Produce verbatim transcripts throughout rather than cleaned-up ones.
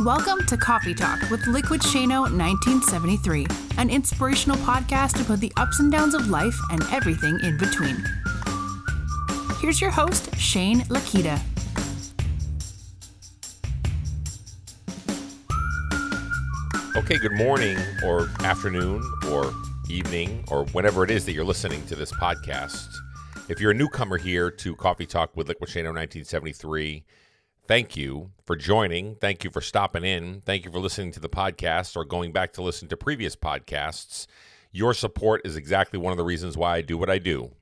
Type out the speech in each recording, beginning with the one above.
Welcome to Coffee Talk with Liquid Shano nineteen seventy-three, an inspirational podcast about the ups and downs of life and everything in between. Here's your host, Shane Lakita. Okay, good morning or afternoon or evening or whenever it is that you're listening to this podcast. If you're a newcomer here to Coffee Talk with Liquid Shano nineteen seventy-three, thank you for joining. Thank you for stopping in. Thank you for listening to the podcast or going back to listen to previous podcasts. Your support is exactly one of the reasons why I do what I do.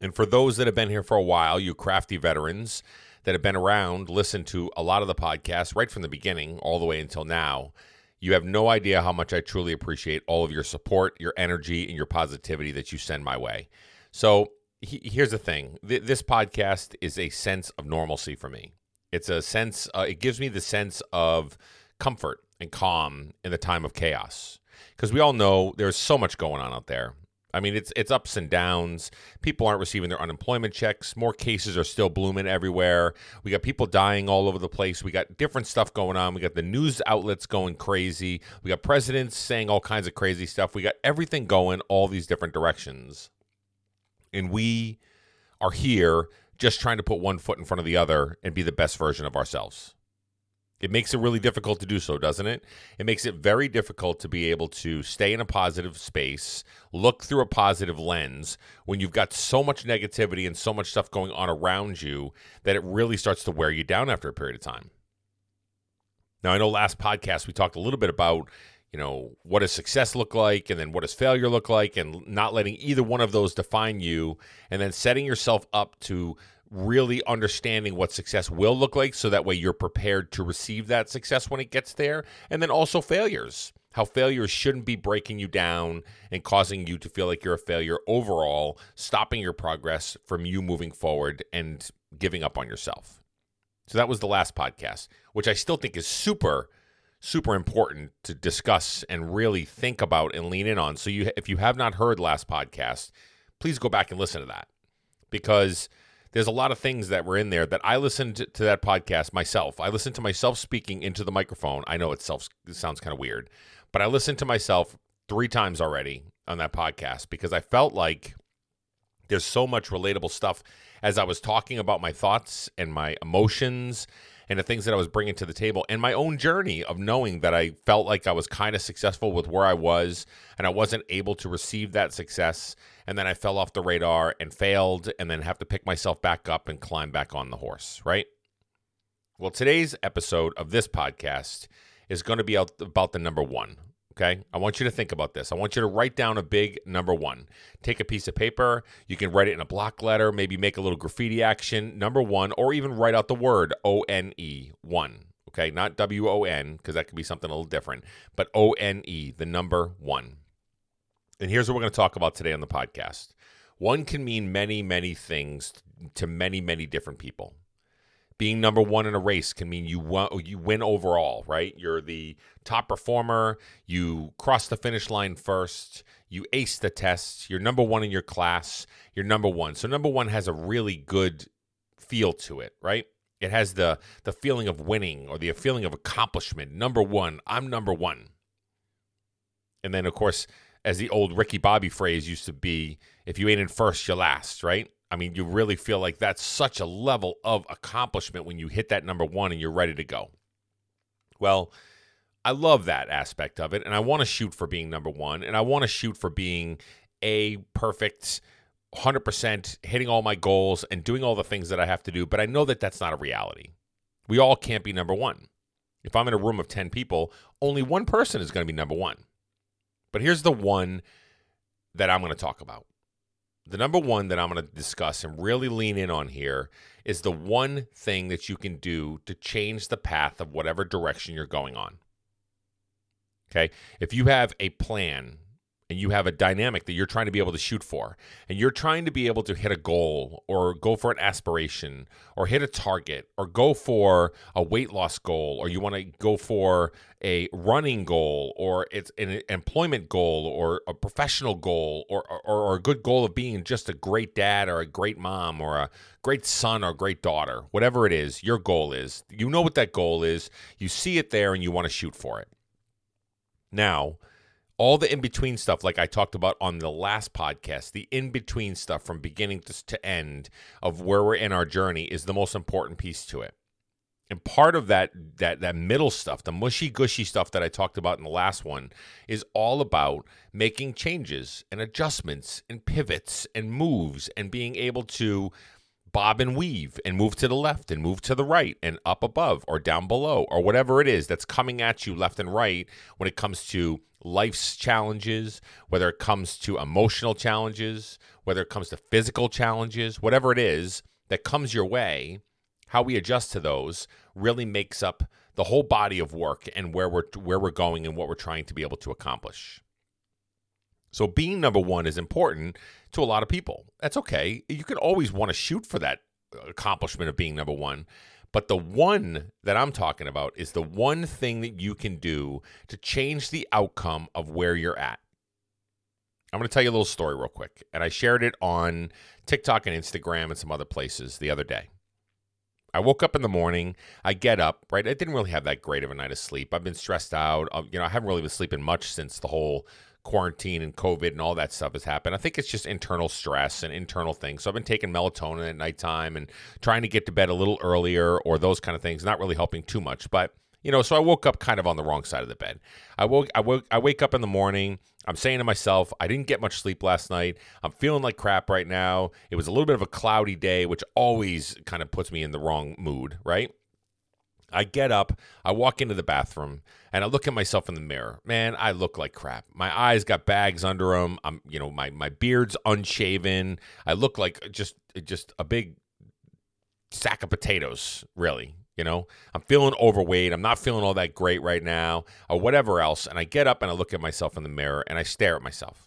And for those that have been here for a while, you crafty veterans that have been around, listened to a lot of the podcasts right from the beginning all the way until now, you have no idea how much I truly appreciate all of your support, your energy, and your positivity that you send my way. So he- here's the thing. Th- this podcast is a sense of normalcy for me. It's a sense, uh, it gives me the sense of comfort and calm in the time of chaos. Because we all know there's so much going on out there. I mean, it's it's ups and downs. People aren't receiving their unemployment checks. More cases are still blooming everywhere. We got people dying all over the place. We got different stuff going on. We got the news outlets going crazy. We got presidents saying all kinds of crazy stuff. We got everything going all these different directions. And we are here just trying to put one foot in front of the other and be the best version of ourselves. It makes it really difficult to do so, doesn't it? It makes it very difficult to be able to stay in a positive space, look through a positive lens when you've got so much negativity and so much stuff going on around you that it really starts to wear you down after a period of time. Now, I know last podcast we talked a little bit about, you know, what does success look like, and then what does failure look like, and not letting either one of those define you, and then setting yourself up to really understanding what success will look like so that way you're prepared to receive that success when it gets there, and then also failures, how failures shouldn't be breaking you down and causing you to feel like you're a failure overall, stopping your progress from you moving forward and giving up on yourself. So that was the last podcast, which I still think is super super important to discuss and really think about and lean in on. So you, if you have not heard last podcast, please go back and listen to that, because there's a lot of things that were in there that I listened to, to that podcast myself. I listened to myself speaking into the microphone. I know itself, it sounds kind of weird, but I listened to myself three times already on that podcast because I felt like there's so much relatable stuff as I was talking about my thoughts and my emotions and the things that I was bringing to the table, and my own journey of knowing that I felt like I was kind of successful with where I was, and I wasn't able to receive that success, and then I fell off the radar and failed, and then have to pick myself back up and climb back on the horse, right? Well, today's episode of this podcast is going to be about the number one, okay? I want you to think about this. I want you to write down a big number one. Take a piece of paper. You can write it in a block letter, maybe make a little graffiti action, number one, or even write out the word O N E, one, okay? Not W O N, because that could be something a little different, but O N E, the number one. And here's what we're going to talk about today on the podcast. One can mean many, many things to many, many different people. Being number one in a race can mean you won, you win overall, right? You're the top performer. You cross the finish line first. You ace the test. You're number one in your class. You're number one. So number one has a really good feel to it, right? It has the, the feeling of winning or the feeling of accomplishment. Number one, I'm number one. And then, of course, as the old Ricky Bobby phrase used to be, if you ain't in first, you're last, right? I mean, you really feel like that's such a level of accomplishment when you hit that number one and you're ready to go. Well, I love that aspect of it, and I want to shoot for being number one, and I want to shoot for being a perfect one hundred percent, hitting all my goals and doing all the things that I have to do, but I know that that's not a reality. We all can't be number one. If I'm in a room of ten people, only one person is going to be number one. But here's the one that I'm going to talk about. The number one that I'm going to discuss and really lean in on here is the one thing that you can do to change the path of whatever direction you're going on. Okay? If you have a plan and you have a dynamic that you're trying to be able to shoot for, and you're trying to be able to hit a goal or go for an aspiration or hit a target or go for a weight loss goal, or you want to go for a running goal, or it's an employment goal or a professional goal, or, or, or a good goal of being just a great dad or a great mom or a great son or great daughter, whatever it is, your goal is, you know what that goal is, you see it there and you want to shoot for it. Now, all the in-between stuff, like I talked about on the last podcast, the in-between stuff from beginning to, to end of where we're in our journey is the most important piece to it. And part of that that that middle stuff, the mushy-gushy stuff that I talked about in the last one, is all about making changes and adjustments and pivots and moves and being able to bob and weave and move to the left and move to the right and up above or down below or whatever it is that's coming at you left and right when it comes to life's challenges, whether it comes to emotional challenges, whether it comes to physical challenges, whatever it is that comes your way, how we adjust to those really makes up the whole body of work and where we're where we're going and what we're trying to be able to accomplish. So being number one is important to a lot of people. That's okay. You can always want to shoot for that accomplishment of being number one. But the one that I'm talking about is the one thing that you can do to change the outcome of where you're at. I'm going to tell you a little story real quick. And I shared it on TikTok and Instagram and some other places the other day. I woke up in the morning. I get up, right? I didn't really have that great of a night of sleep. I've been stressed out. You know, I haven't really been sleeping much since the whole quarantine and COVID and all that stuff has happened. I think it's just internal stress and internal things. So I've been taking melatonin at nighttime and trying to get to bed a little earlier or those kind of things, not really helping too much. But, you know, so I woke up kind of on the wrong side of the bed. I woke, I woke, I wake up in the morning. I'm saying to myself, I didn't get much sleep last night. I'm feeling like crap right now. It was a little bit of a cloudy day, which always kind of puts me in the wrong mood, right? I get up, I walk into the bathroom, and I look at myself in the mirror. Man, I look like crap. My eyes got bags under them. I'm, you know, my my beard's unshaven. I look like just just a big sack of potatoes, really. You know, I'm feeling overweight. I'm not feeling all that great right now, or whatever else. And I get up and I look at myself in the mirror and I stare at myself.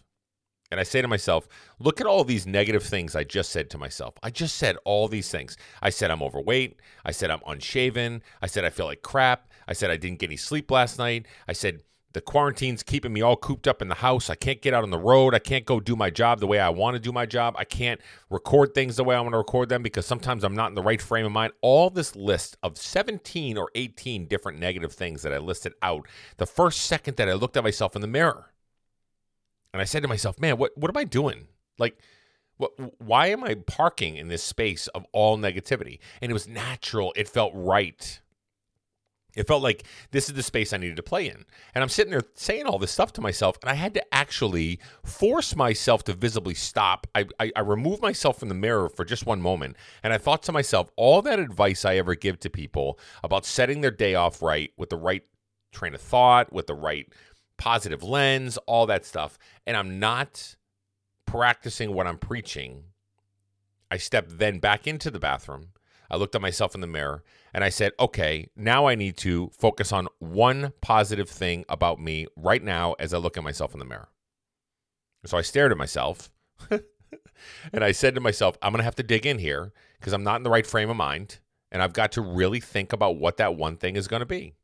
And I say to myself, look at all these negative things I just said to myself. I just said all these things. I said I'm overweight. I said I'm unshaven. I said I feel like crap. I said I didn't get any sleep last night. I said the quarantine's keeping me all cooped up in the house. I can't get out on the road. I can't go do my job the way I want to do my job. I can't record things the way I want to record them because sometimes I'm not in the right frame of mind. All this list of seventeen or eighteen different negative things that I listed out the first second that I looked at myself in the mirror. And I said to myself, man, what, what am I doing? Like, what, why am I parking in this space of all negativity? And it was natural. It felt right. It felt like this is the space I needed to play in. And I'm sitting there saying all this stuff to myself, and I had to actually force myself to visibly stop. I, I, I removed myself from the mirror for just one moment, and I thought to myself, all that advice I ever give to people about setting their day off right with the right train of thought, with the right positive lens, all that stuff, and I'm not practicing what I'm preaching. I stepped then back into the bathroom. I looked at myself in the mirror, and I said, okay, now I need to focus on one positive thing about me right now as I look at myself in the mirror. So I stared at myself, and I said to myself, I'm going to have to dig in here because I'm not in the right frame of mind, and I've got to really think about what that one thing is going to be.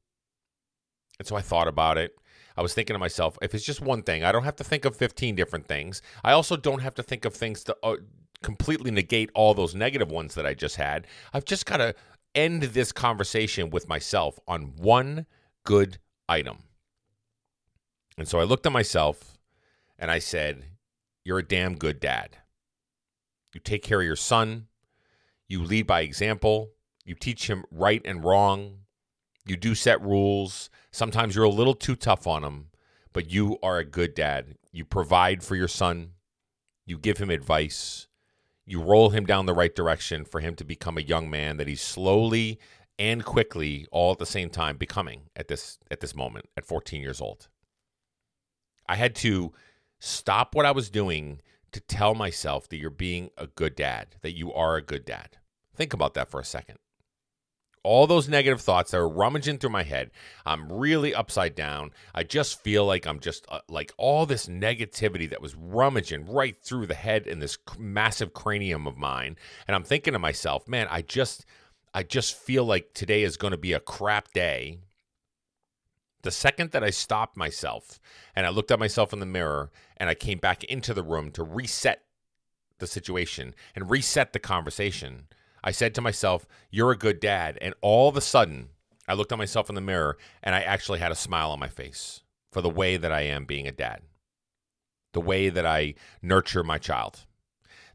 And so I thought about it. I was thinking to myself, if it's just one thing, I don't have to think of fifteen different things. I also don't have to think of things to uh, completely negate all those negative ones that I just had. I've just got to end this conversation with myself on one good item. And so I looked at myself and I said, you're a damn good dad. You take care of your son. You lead by example. You teach him right and wrong. You do set rules. Sometimes you're a little too tough on him, but you are a good dad. You provide for your son. You give him advice. You roll him down the right direction for him to become a young man that he's slowly and quickly, all at the same time, becoming at this at this moment, at fourteen years old. I had to stop what I was doing to tell myself that you're being a good dad, that you are a good dad. Think about that for a second. all those negative thoughts that are rummaging through my head. I'm really upside down. I just feel like I'm just uh, like all this negativity that was rummaging right through the head in this massive cranium of mine. And I'm thinking to myself, man, I just, I just feel like today is going to be a crap day. The second that I stopped myself and I looked at myself in the mirror and I came back into the room to reset the situation and reset the conversation, I said to myself, you're a good dad. And all of a sudden, I looked at myself in the mirror and I actually had a smile on my face for the way that I am being a dad, the way that I nurture my child,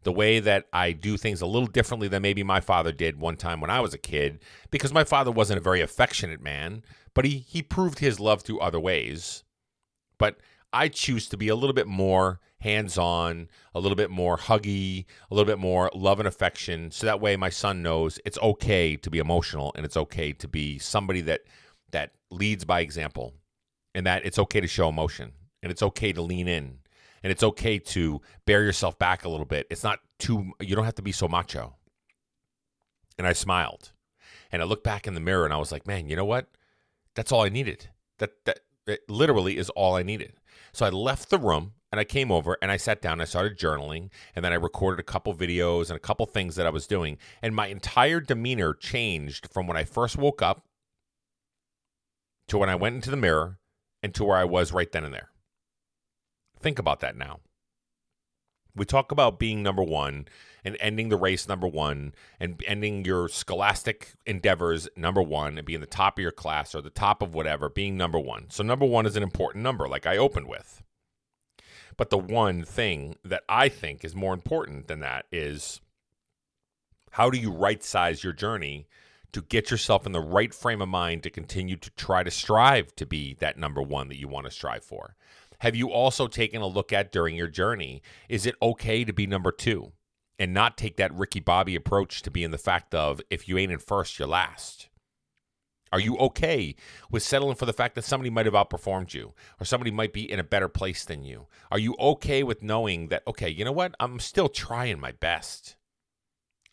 the way that I do things a little differently than maybe my father did one time when I was a kid, because my father wasn't a very affectionate man, but he he proved his love through other ways. But I choose to be a little bit more hands-on, a little bit more huggy, a little bit more love and affection, so that way my son knows it's okay to be emotional and it's okay to be somebody that that leads by example, and that it's okay to show emotion, and it's okay to lean in, and it's okay to bear yourself back a little bit. It's not too, you don't have to be so macho. And I smiled, and I looked back in the mirror, and I was like, man, you know what? That's all I needed. That that it literally is all I needed. So I left the room and I came over and I sat down. And I started journaling, and then I recorded a couple videos and a couple things that I was doing. And my entire demeanor changed from when I first woke up to when I went into the mirror and to where I was right then and there. Think about that now. We talk about being number one and ending the race number one and ending your scholastic endeavors number one and being the top of your class or the top of whatever, being number one. So number one is an important number, like I opened with. But the one thing that I think is more important than that is, how do you right-size your journey to get yourself in the right frame of mind to continue to try to strive to be that number one that you want to strive for? Have you also taken a look at during your journey, is it okay to be number two and not take that Ricky Bobby approach to be in the fact of, if you ain't in first, you're last? Are you okay with settling for the fact that somebody might have outperformed you or somebody might be in a better place than you? Are you okay with knowing that, okay, you know what? I'm still trying my best.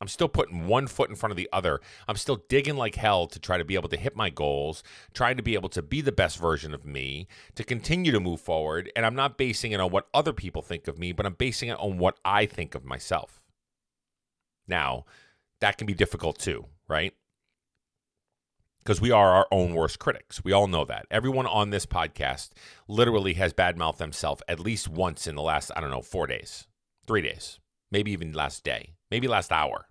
I'm still putting one foot in front of the other. I'm still digging like hell to try to be able to hit my goals, trying to be able to be the best version of me, to continue to move forward. And I'm not basing it on what other people think of me, but I'm basing it on what I think of myself. Now, that can be difficult too, right? Because we are our own worst critics. We all know that. Everyone on this podcast literally has badmouthed themselves at least once in the last, I don't know, four days, three days, maybe even last day, maybe last hour.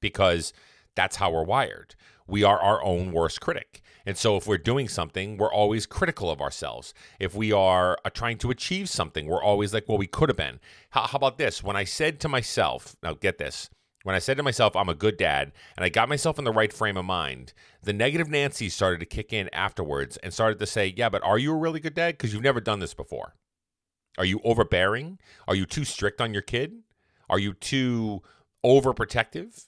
Because that's how we're wired. We are our own worst critic. And so if we're doing something, we're always critical of ourselves. If we are uh, trying to achieve something, we're always like, well, we could have been. How, how about this? When I said to myself, now get this, when I said to myself, I'm a good dad, and I got myself in the right frame of mind, the negative Nancy started to kick in afterwards and started to say, yeah, but are you a really good dad? Because you've never done this before. Are you overbearing? Are you too strict on your kid? Are you too overprotective?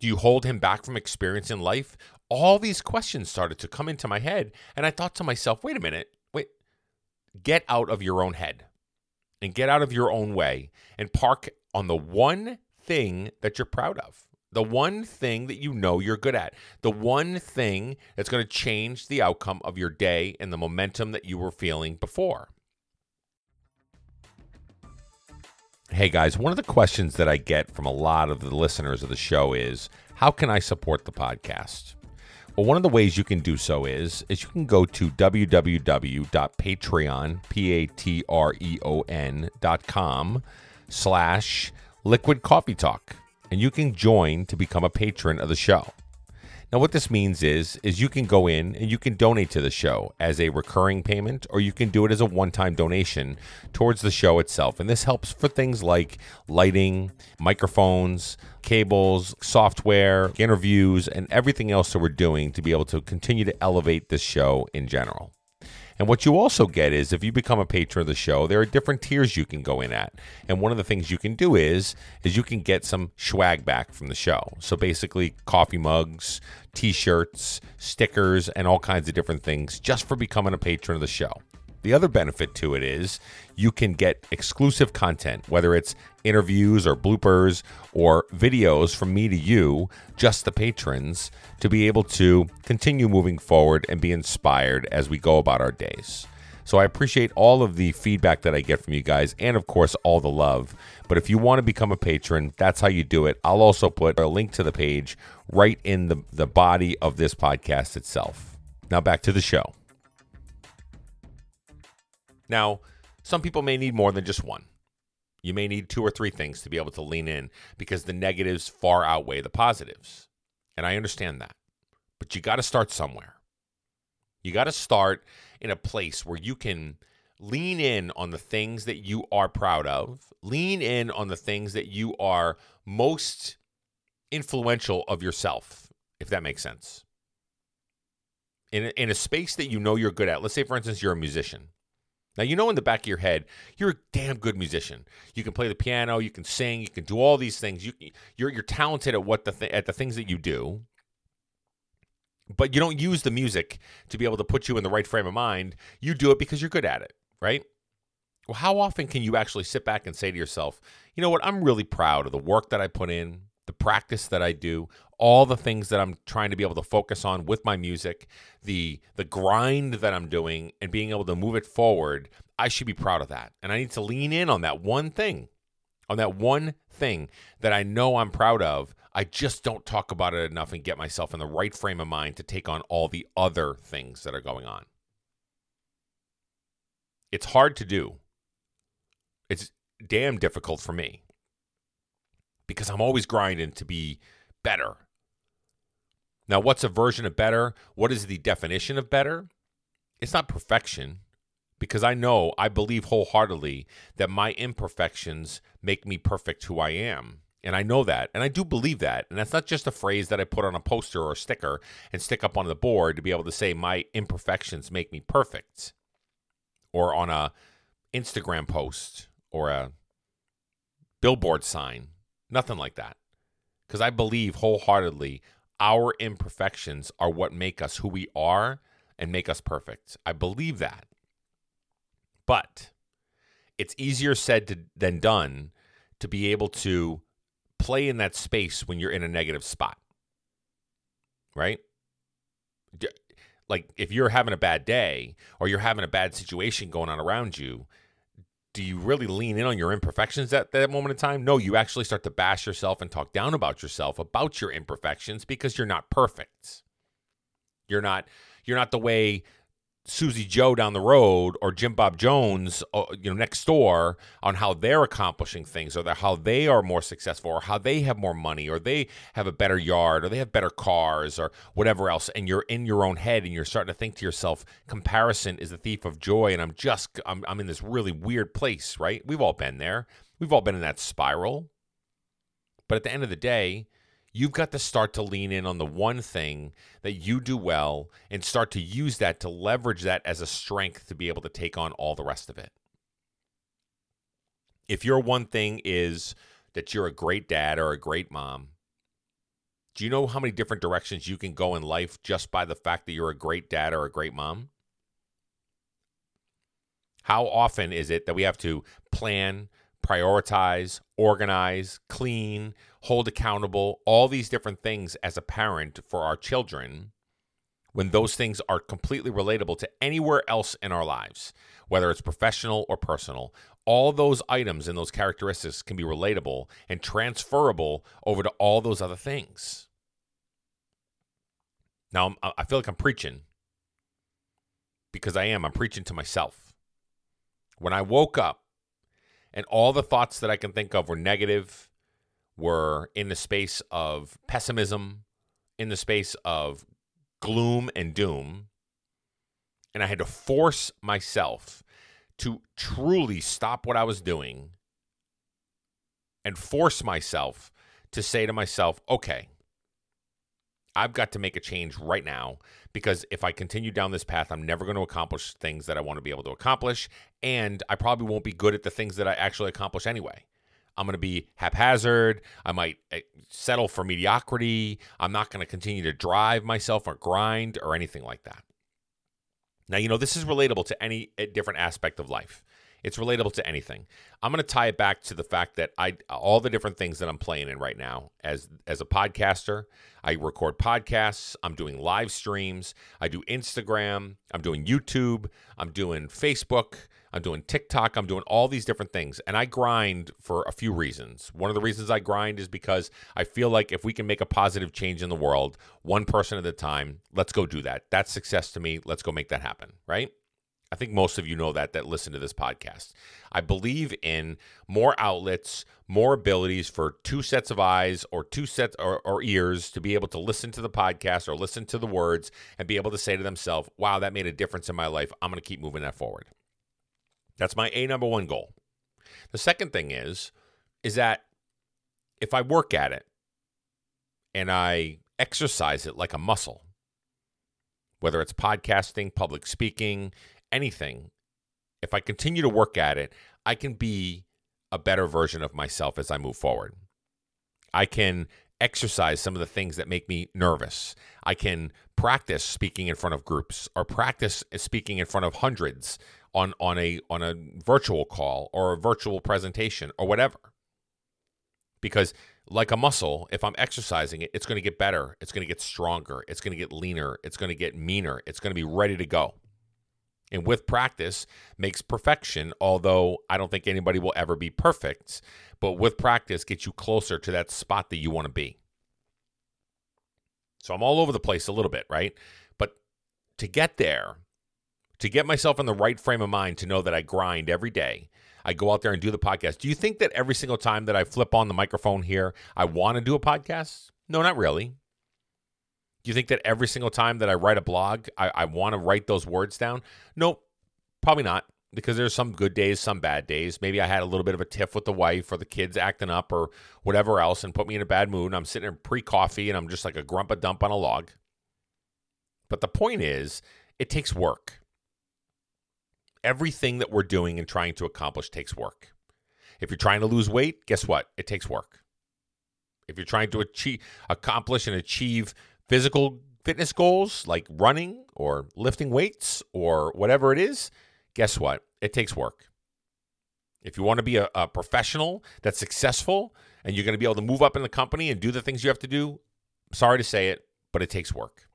Do you hold him back from experience in life? All these questions started to come into my head, and I thought to myself, wait a minute, wait, get out of your own head and get out of your own way and park on the one thing that you're proud of, the one thing that you know you're good at, the one thing that's going to change the outcome of your day and the momentum that you were feeling before. Hey guys, one of the questions that I get from a lot of the listeners of the show is, how can I support the podcast? Well, one of the ways you can do so is, is you can go to www.patreon, P-A-T-R-E-O-N dot com slash Liquid Coffee Talk, and you can join to become a patron of the show. Now, what this means is, is you can go in and you can donate to the show as a recurring payment, or you can do it as a one-time donation towards the show itself. And this helps for things like lighting, microphones, cables, software, interviews, and everything else that we're doing to be able to continue to elevate this show in general. And what you also get is, if you become a patron of the show, there are different tiers you can go in at. And one of the things you can do is, is you can get some swag back from the show. So basically coffee mugs, t-shirts, stickers, and all kinds of different things just for becoming a patron of the show. The other benefit to it is you can get exclusive content, whether it's interviews or bloopers or videos from me to you, just the patrons, to be able to continue moving forward and be inspired as we go about our days. So I appreciate all of the feedback that I get from you guys and, of course, all the love. But if you want to become a patron, that's how you do it. I'll also put a link to the page right in the, the body of this podcast itself. Now back to the show. Now, some people may need more than just one. You may need two or three things to be able to lean in because the negatives far outweigh the positives. And I understand that. But you got to start somewhere. You got to start in a place where you can lean in on the things that you are proud of, lean in on the things that you are most influential of yourself, if that makes sense. In a, in a space that you know you're good at. Let's say, for instance, you're a musician. Now, you know in the back of your head, you're a damn good musician. You can play the piano, you can sing, you can do all these things. You, you're you're talented at what the th- at the things that you do. But you don't use the music to be able to put you in the right frame of mind. You do it because you're good at it, right? Well, how often can you actually sit back and say to yourself, you know what, I'm really proud of the work that I put in, the practice that I do, all the things that I'm trying to be able to focus on with my music, the the grind that I'm doing and being able to move it forward. I should be proud of that. And I need to lean in on that one thing, on that one thing that I know I'm proud of. I just don't talk about it enough and get myself in the right frame of mind to take on all the other things that are going on. It's hard to do. It's damn difficult for me because I'm always grinding to be better. Now, what's a version of better? What is the definition of better? It's not perfection because I know, I believe wholeheartedly that my imperfections make me perfect who I am. And I know that, and I do believe that. And that's not just a phrase that I put on a poster or a sticker and stick up on the board to be able to say my imperfections make me perfect, or on a Instagram post or a billboard sign, nothing like that. Because I believe wholeheartedly our imperfections are what make us who we are and make us perfect. I believe that. But it's easier said to, than done to be able to play in that space when you're in a negative spot, right? Like if you're having a bad day or you're having a bad situation going on around you, do you really lean in on your imperfections at that moment in time? No, you actually start to bash yourself and talk down about yourself, about your imperfections, because you're not perfect. You're not, you're not the way Susie Joe down the road or Jim Bob Jones, you know, next door, on how they're accomplishing things, or how they are more successful, or how they have more money, or they have a better yard, or they have better cars, or whatever else. And you're in your own head and you're starting to think to yourself, comparison is the thief of joy. And I'm just, I'm, I'm in this really weird place, right? We've all been there. We've all been in that spiral. But at the end of the day, you've got to start to lean in on the one thing that you do well and start to use that, to leverage that as a strength to be able to take on all the rest of it. If your one thing is that you're a great dad or a great mom, do you know how many different directions you can go in life just by the fact that you're a great dad or a great mom? How often is it that we have to plan, prioritize, organize, clean, hold accountable, all these different things as a parent for our children, when those things are completely relatable to anywhere else in our lives, whether it's professional or personal? All those items and those characteristics can be relatable and transferable over to all those other things. Now, I feel like I'm preaching, because I am. I'm preaching to myself. When I woke up, and all the thoughts that I can think of were negative, were in the space of pessimism, in the space of gloom and doom. And I had to force myself to truly stop what I was doing and force myself to say to myself, okay, I've got to make a change right now, because if I continue down this path, I'm never going to accomplish things that I want to be able to accomplish, and I probably won't be good at the things that I actually accomplish anyway. I'm going to be haphazard. I might settle for mediocrity. I'm not going to continue to drive myself or grind or anything like that. Now, you know, this is relatable to any different aspect of life. It's relatable to anything. I'm going to tie it back to the fact that I all the different things that I'm playing in right now as as a podcaster. I record podcasts. I'm doing live streams. I do Instagram. I'm doing YouTube. I'm doing Facebook. I'm doing TikTok. I'm doing all these different things. And I grind for a few reasons. One of the reasons I grind is because I feel like if we can make a positive change in the world, one person at a time, let's go do that. That's success to me. Let's go make that happen, right? I think most of you know that, that listen to this podcast. I believe in more outlets, more abilities for two sets of eyes or two sets or, or ears to be able to listen to the podcast or listen to the words and be able to say to themselves, wow, that made a difference in my life. I'm going to keep moving that forward. That's my A number one goal. The second thing is, is that if I work at it and I exercise it like a muscle, whether it's podcasting, public speaking, anything, if I continue to work at it, I can be a better version of myself as I move forward. I can exercise some of the things that make me nervous. I can practice speaking in front of groups or practice speaking in front of hundreds on, on a on a virtual call or a virtual presentation or whatever. Because like a muscle, if I'm exercising it, it's going to get better. It's going to get stronger. It's going to get leaner. It's going to get meaner. It's going to be ready to go. And with practice makes perfection, although I don't think anybody will ever be perfect. But with practice gets you closer to that spot that you want to be. So I'm all over the place a little bit, right? But to get there, to get myself in the right frame of mind to know that I grind every day, I go out there and do the podcast. Do you think that every single time that I flip on the microphone here, I want to do a podcast? No, not really. Do you think that every single time that I write a blog, I, I want to write those words down? Nope, probably not, because there's some good days, some bad days. Maybe I had a little bit of a tiff with the wife or the kids acting up or whatever else and put me in a bad mood. And I'm sitting in pre-coffee and I'm just like a grump-a-dump on a log. But the point is, it takes work. Everything that we're doing and trying to accomplish takes work. If you're trying to lose weight, guess what? It takes work. If you're trying to achieve, accomplish and achieve physical fitness goals like running or lifting weights or whatever it is, guess what? It takes work. If you want to be a, a professional that's successful and you're going to be able to move up in the company and do the things you have to do, sorry to say it, but it takes work.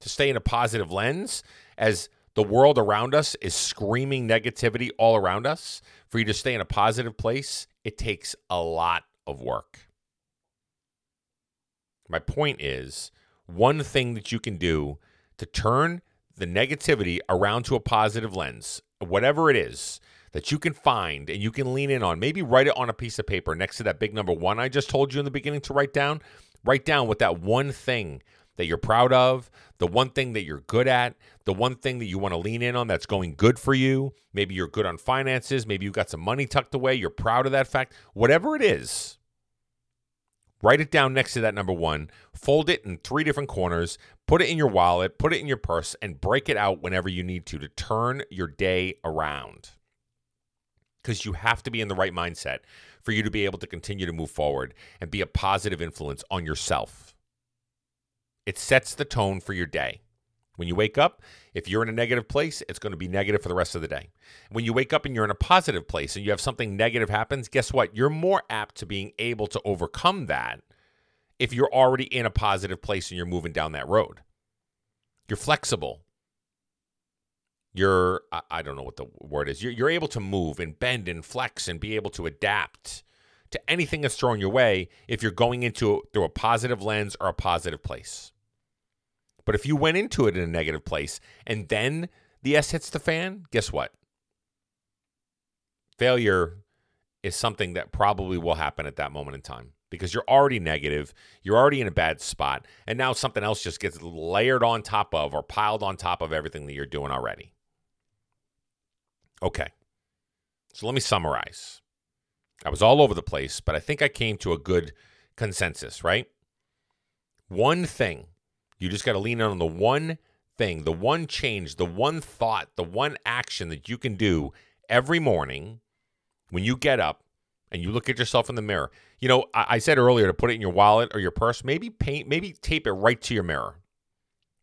To stay in a positive lens as the world around us is screaming negativity all around us, for you to stay in a positive place, it takes a lot of work. My point is, one thing that you can do to turn the negativity around to a positive lens, whatever it is that you can find and you can lean in on, maybe write it on a piece of paper next to that big number one I just told you in the beginning to write down. Write down what that one thing that you're proud of, the one thing that you're good at, the one thing that you want to lean in on that's going good for you. Maybe you're good on finances. Maybe you've got some money tucked away. You're proud of that fact. Whatever it is. Write it down next to that number one, fold it in three different corners, put it in your wallet, put it in your purse, and break it out whenever you need to to turn your day around. Because you have to be in the right mindset for you to be able to continue to move forward and be a positive influence on yourself. It sets the tone for your day. When you wake up, if you're in a negative place, it's going to be negative for the rest of the day. When you wake up and you're in a positive place and you have something negative happens, guess what? You're more apt to being able to overcome that if you're already in a positive place and you're moving down that road. You're flexible. You're, I don't know what the word is. You're, you're able to move and bend and flex and be able to adapt to anything that's thrown your way if you're going into it through a positive lens or a positive place. But if you went into it in a negative place and then the S hits the fan, guess what? Failure is something that probably will happen at that moment in time because you're already negative, you're already in a bad spot, and now something else just gets layered on top of or piled on top of everything that you're doing already. Okay, so let me summarize. I was all over the place, but I think I came to a good consensus, right? One thing. You just got to lean on the one thing, the one change, the one thought, the one action that you can do every morning when you get up and you look at yourself in the mirror. You know, I, I said earlier to put it in your wallet or your purse. Maybe paint, maybe tape it right to your mirror.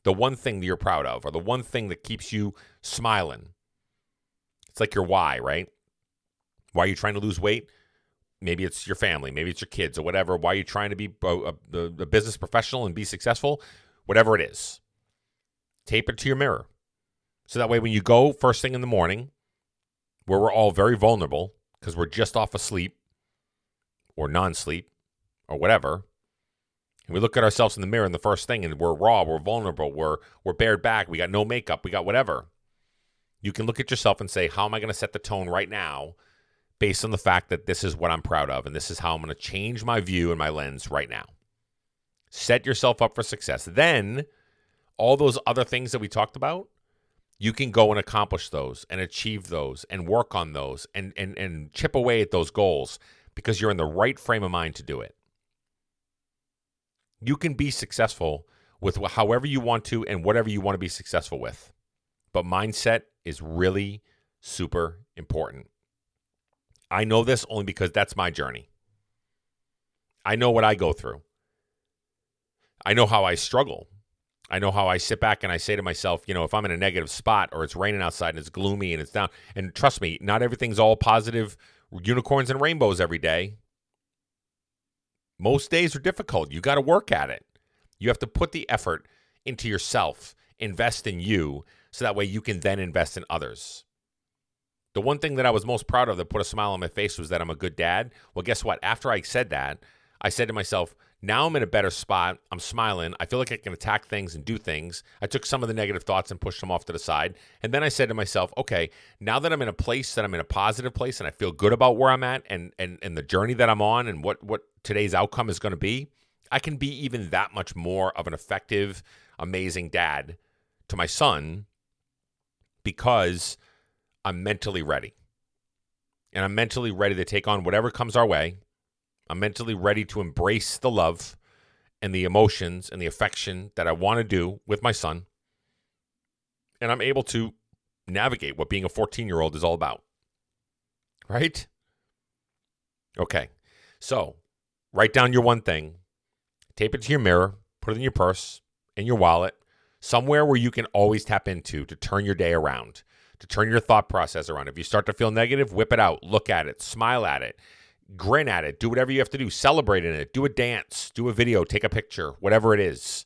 The one thing that you're proud of, or the one thing that keeps you smiling. It's like your why, right? Why are you trying to lose weight? Maybe it's your family. Maybe it's your kids or whatever. Why are you trying to be a, a, a business professional and be successful? Whatever it is. Tape it to your mirror. So that way when you go first thing in the morning, where we're all very vulnerable because we're just off of sleep or non-sleep or whatever, and we look at ourselves in the mirror and the first thing, and we're raw, we're vulnerable, we're, we're bared back, we got no makeup, we got whatever. You can look at yourself and say, how am I going to set the tone right now based on the fact that this is what I'm proud of, and this is how I'm going to change my view and my lens right now. Set yourself up for success. Then all those other things that we talked about, you can go and accomplish those and achieve those and work on those and, and, and chip away at those goals because you're in the right frame of mind to do it. You can be successful with however you want to and whatever you want to be successful with. But mindset is really super important. I know this only because that's my journey. I know what I go through. I know how I struggle. I know how I sit back and I say to myself, you know, if I'm in a negative spot or it's raining outside and it's gloomy and it's down, and trust me, not everything's all positive unicorns and rainbows every day. Most days are difficult. You got to work at it. You have to put the effort into yourself, invest in you, so that way you can then invest in others. The one thing that I was most proud of that put a smile on my face was that I'm a good dad. Well, guess what? After I said that, I said to myself, now I'm in a better spot. I'm smiling. I feel like I can attack things and do things. I took some of the negative thoughts and pushed them off to the side. And then I said to myself, okay, now that I'm in a place that I'm in a positive place and I feel good about where I'm at and and, and the journey that I'm on and what, what today's outcome is going to be, I can be even that much more of an effective, amazing dad to my son because I'm mentally ready. And I'm mentally ready to take on whatever comes our way. I'm mentally ready to embrace the love and the emotions and the affection that I want to do with my son. And I'm able to navigate what being a fourteen-year-old is all about. Right? Okay. So write down your one thing. Tape it to your mirror. Put it in your purse, in your wallet, somewhere where you can always tap into to turn your day around, to turn your thought process around. If you start to feel negative, whip it out. Look at it. Smile at it. Grin at it. Do whatever you have to do. Celebrate in it. Do a dance. Do a video. Take a picture. Whatever it is.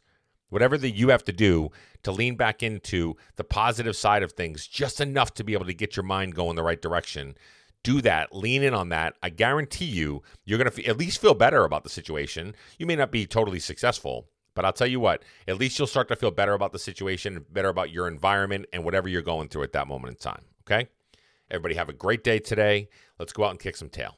Whatever that you have to do to lean back into the positive side of things, just enough to be able to get your mind going the right direction. Do that. Lean in on that. I guarantee you, you're going to at least feel better about the situation. You may not be totally successful, but I'll tell you what, at least you'll start to feel better about the situation, better about your environment and whatever you're going through at that moment in time. Okay? Everybody have a great day today. Let's go out and kick some tail.